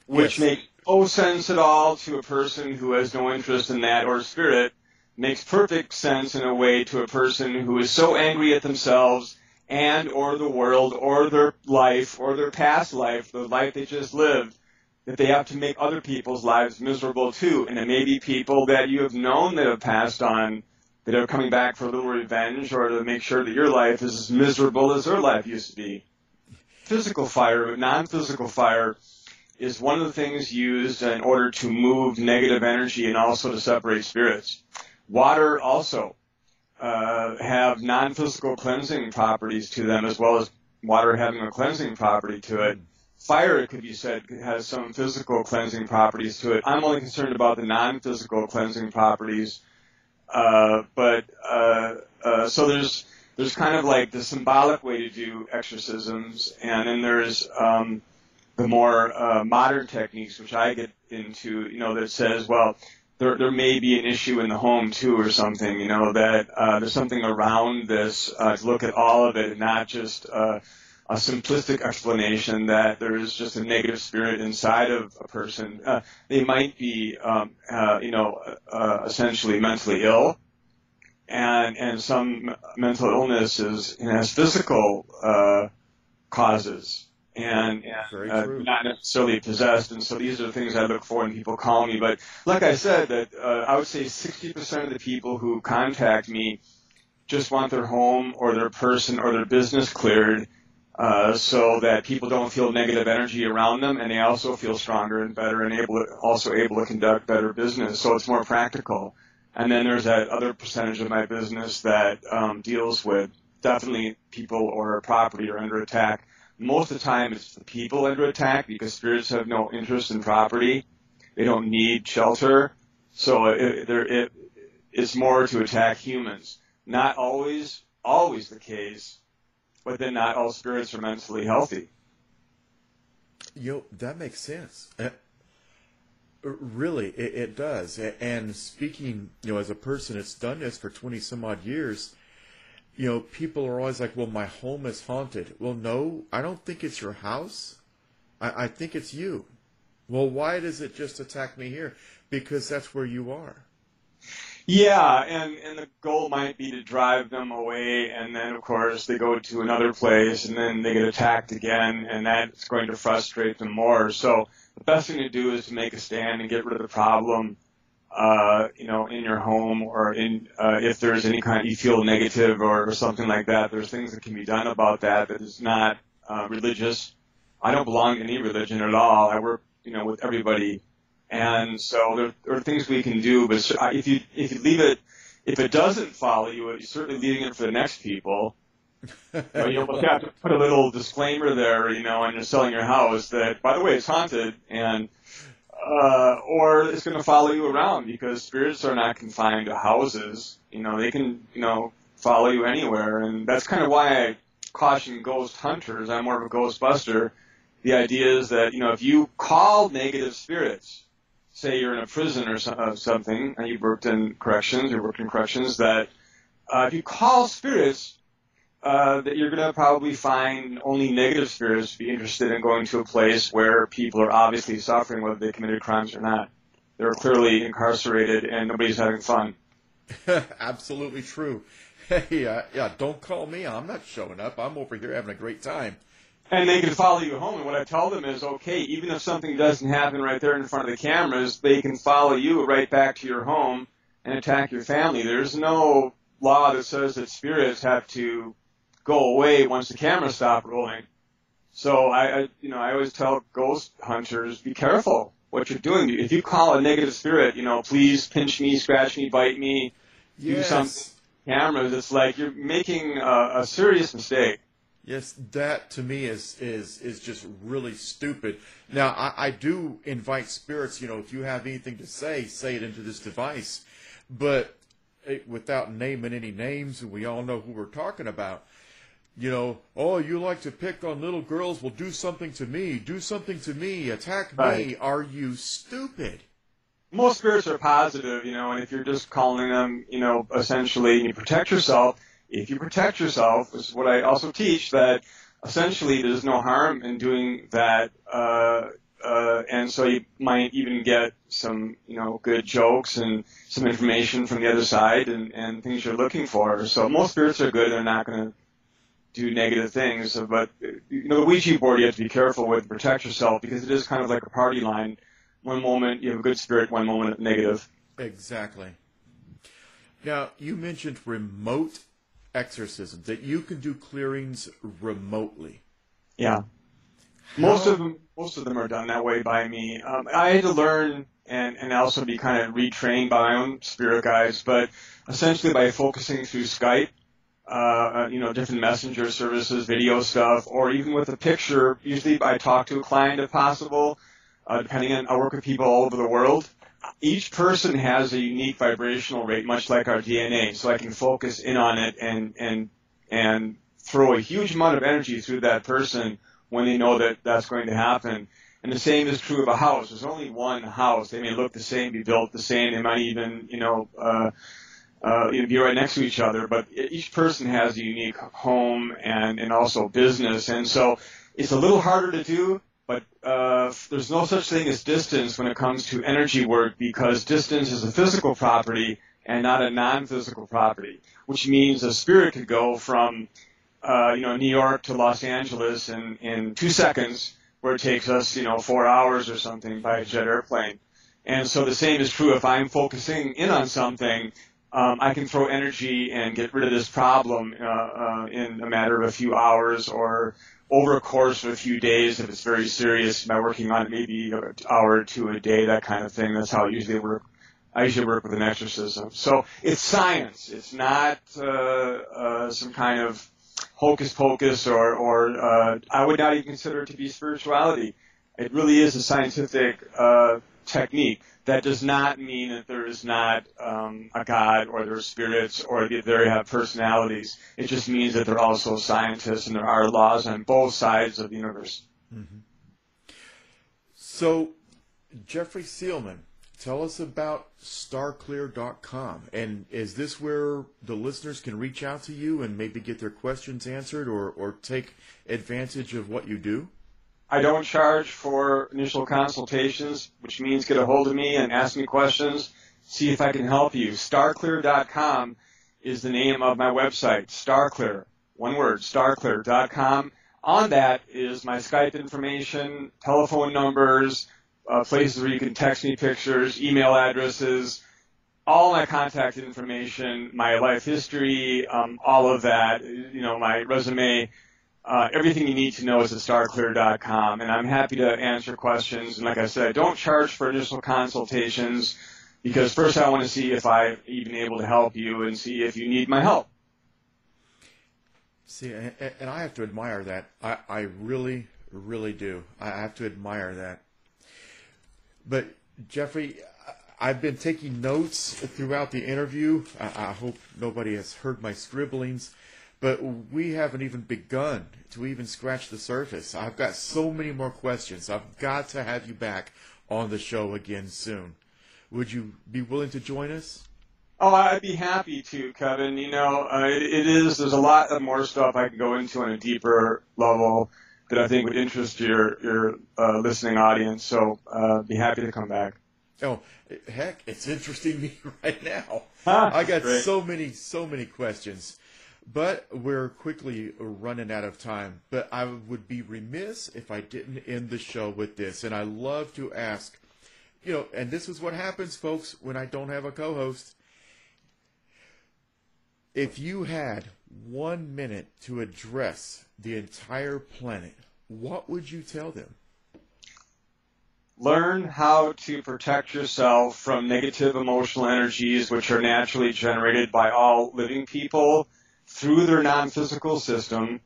which yes. makes no sense at all to a person who has no interest in that, or spirit. Makes perfect sense in a way to a person who is so angry at themselves and or the world or their life or their past life, the life they just lived, that they have to make other people's lives miserable too. And it may be people that you have known that have passed on, that are coming back for a little revenge or to make sure that your life is as miserable as their life used to be. Physical fire, non-physical fire, is one of the things used in order to move negative energy and also to separate spirits. Water also uh, have non-physical cleansing properties to them, as well as water having a cleansing property to it. Fire, it could be said, has some physical cleansing properties to it. I'm only concerned about the non-physical cleansing properties. Uh, but uh, uh, so there's there's kind of like the symbolic way to do exorcisms, and then there's um, the more uh, modern techniques, which I get into, you know, that says, well, There, there may be an issue in the home, too, or something, you know, that uh, there's something around this, uh, to look at all of it, and not just uh, a simplistic explanation that there is just a negative spirit inside of a person. Uh, they might be, um, uh, you know, uh, essentially mentally ill, and and some mental illness is, you know, has physical uh, causes. And, and uh, not necessarily possessed, and so these are the things I look for when people call me. But like I said, that uh, I would say sixty percent of the people who contact me just want their home or their person or their business cleared, uh, so that people don't feel negative energy around them, and they also feel stronger and better and able to, also able to conduct better business, so it's more practical. And then there's that other percentage of my business that um, deals with definitely people or property are under attack. Most of the time, it's the people under attack, because spirits have no interest in property. They don't need shelter. So it, it, it's more to attack humans. Not always, always the case, but then not all spirits are mentally healthy. You know, that makes sense. Uh, really, it, it does. And speaking, you know, as a person that's done this for twenty some odd years, you know, people are always like, well, my home is haunted. Well, no, I don't think it's your house. I, I think it's you. Well, why does it just attack me here? Because that's where you are. Yeah, and, and the goal might be to drive them away, and then, of course, they go to another place, and then they get attacked again, and that's going to frustrate them more. So the best thing to do is to make a stand and get rid of the problem, uh, you know, in your home, or in uh, if there's any kind of, you feel negative or, or something like that. There's things that can be done about that that is not uh, religious. I don't belong to any religion at all. I work, you know, with everybody. And so there, there are things we can do, but if you if you leave it, if it doesn't follow you, you're certainly leaving it for the next people. You know, you'll have to put a little disclaimer there, you know, when you're selling your house that, by the way, it's haunted, and uh, or it's going to follow you around because spirits are not confined to houses. You know, they can, you know, follow you anywhere, and that's kind of why I caution ghost hunters. I'm more of a ghostbuster. The idea is that, you know, if you call negative spirits, say you're in a prison or something, and you've worked in corrections, you've worked in corrections, that uh, if you call spirits, uh, that you're going to probably find only negative spirits be interested in going to a place where people are obviously suffering, whether they committed crimes or not. They're clearly incarcerated, and nobody's having fun. Absolutely true. Hey, uh, yeah, don't call me. I'm not showing up. I'm over here having a great time. And they can follow you home. And what I tell them is, okay, even if something doesn't happen right there in front of the cameras, they can follow you right back to your home and attack your family. There's no law that says that spirits have to go away once the cameras stop rolling. So I, I you know, I always tell ghost hunters, be careful what you're doing. If you call a negative spirit, you know, please pinch me, scratch me, bite me, yes. do something. Cameras, it's like you're making a, a serious mistake. Yes, that to me is is is just really stupid. Now, I, I do invite spirits, you know, if you have anything to say, say it into this device. But it, without naming any names, and we all know who we're talking about, you know, oh, you like to pick on little girls, well, do something to me, do something to me, attack right. me. Are you stupid? Most spirits are positive, you know, and if you're just calling them, you know, essentially, you protect yourself. If you protect yourself, is what I also teach, that essentially there's no harm in doing that, uh, uh, and so you might even get some, you know, good jokes and some information from the other side and, and things you're looking for. So most spirits are good; they're not going to do negative things. But you know, the Ouija board you have to be careful with, protect yourself, because it is kind of like a party line. One moment you have a good spirit, one moment negative. Exactly. Now you mentioned remote exorcism, that you can do clearings remotely. Yeah. Most of them, most of them are done that way by me. Um, I had to learn and, and also be kind of retrained by my own spirit guides, but essentially by focusing through Skype, uh, you know, different messenger services, video stuff, or even with a picture. Usually I talk to a client if possible, uh, depending on, I work with people all over the world. Each person has a unique vibrational rate, much like our D N A, so I can focus in on it and and and throw a huge amount of energy through that person when they know that that's going to happen. And the same is true of a house. There's only one house. They may look the same, be built the same. They might even, you know, uh, uh, be right next to each other. But each person has a unique home and, and also business. And so it's a little harder to do. But uh, there's no such thing as distance when it comes to energy work, because distance is a physical property and not a non-physical property, which means a spirit could go from uh, you know, New York to Los Angeles in, in two seconds, where it takes us, you know, four hours or something by a jet airplane. And so the same is true if I'm focusing in on something. Um, I can throw energy and get rid of this problem uh, uh, in a matter of a few hours, or over a course of a few days, if it's very serious, by working on it maybe an hour or two a day, that kind of thing. That's how I usually work. I usually work with an exorcism. So it's science. It's not uh, uh, some kind of hocus pocus, or, or uh, I would not even consider it to be spirituality. It really is a scientific uh, technique. That does not mean that there is not um, a God, or there are spirits, or that they have personalities. It just means that they're also scientists, and there are laws on both sides of the universe. Mm-hmm. So, Jeffrey Seelman, Tell us about Star Clear dot com. And is this where the listeners can reach out to you and maybe get their questions answered or, or take advantage of what you do? I don't charge for initial consultations, which means get a hold of me and ask me questions, see if I can help you. Star Clear dot com is the name of my website, StarClear, one word, Star Clear dot com. On that is my Skype information, telephone numbers, Uh, places where you can text me pictures, email addresses, all my contact information, my life history, um, all of that, you know, my resume, uh, everything you need to know is at Star Clear dot com, and I'm happy to answer questions. And like I said, I don't charge for initial consultations because first I want to see if I'm even able to help you and see if you need my help. See, and, and I have to admire that. I, I really, really do. I have to admire that. But, Jeffrey, I've been taking notes throughout the interview. I, I hope nobody has heard my scribblings, but we haven't even begun to even scratch the surface. I've got so many more questions. I've got to have you back on the show again soon. Would you be willing to join us? Oh, I'd be happy to, Kevin. You know, uh, it, it is, there's a lot of more stuff I can go into on a deeper level that I think would interest your your uh, listening audience, so uh, be happy to come back. Oh, heck, it's interesting me right now. Huh, I got great. so many, so many questions, but we're quickly running out of time. But I would be remiss if I didn't end the show with this, and I love to ask, you know, and this is what happens, folks, when I don't have a co-host. If you had one minute to address the entire planet, what would you tell them? Learn how to protect yourself from negative emotional energies, which are naturally generated by all living people through their non-physical system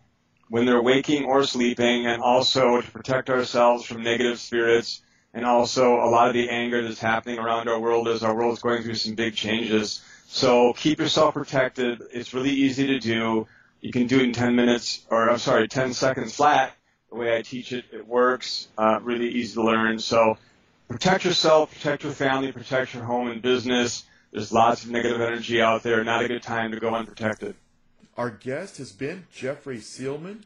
when they're waking or sleeping, and also to protect ourselves from negative spirits, and also a lot of the anger that's happening around our world as our world's going through some big changes. So keep yourself protected. It's really easy to do. You can do it in ten minutes, or I'm sorry, ten seconds flat. The way I teach it, it works. Uh, really easy to learn. So protect yourself, protect your family, protect your home and business. There's lots of negative energy out there. Not a good time to go unprotected. Our guest has been Jeffrey Seelman.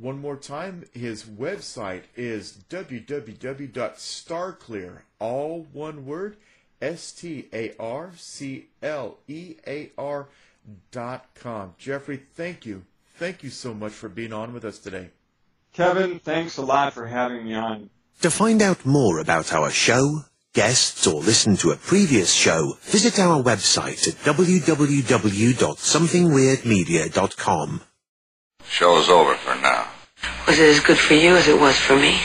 One more time, his website is w w w dot star clear, all one word, S T A R C L E A R dot com. Jeffrey, thank you. Thank you so much for being on with us today. Kevin, thanks a lot for having me on. To find out more about our show, guests, or listen to a previous show, visit our website at w w w dot something weird media dot com. Show's over for now. Was it as good for you as it was for me?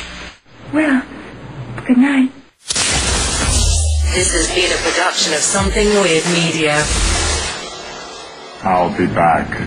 Well, good night. This has been a production of Something Weird Media. I'll be back.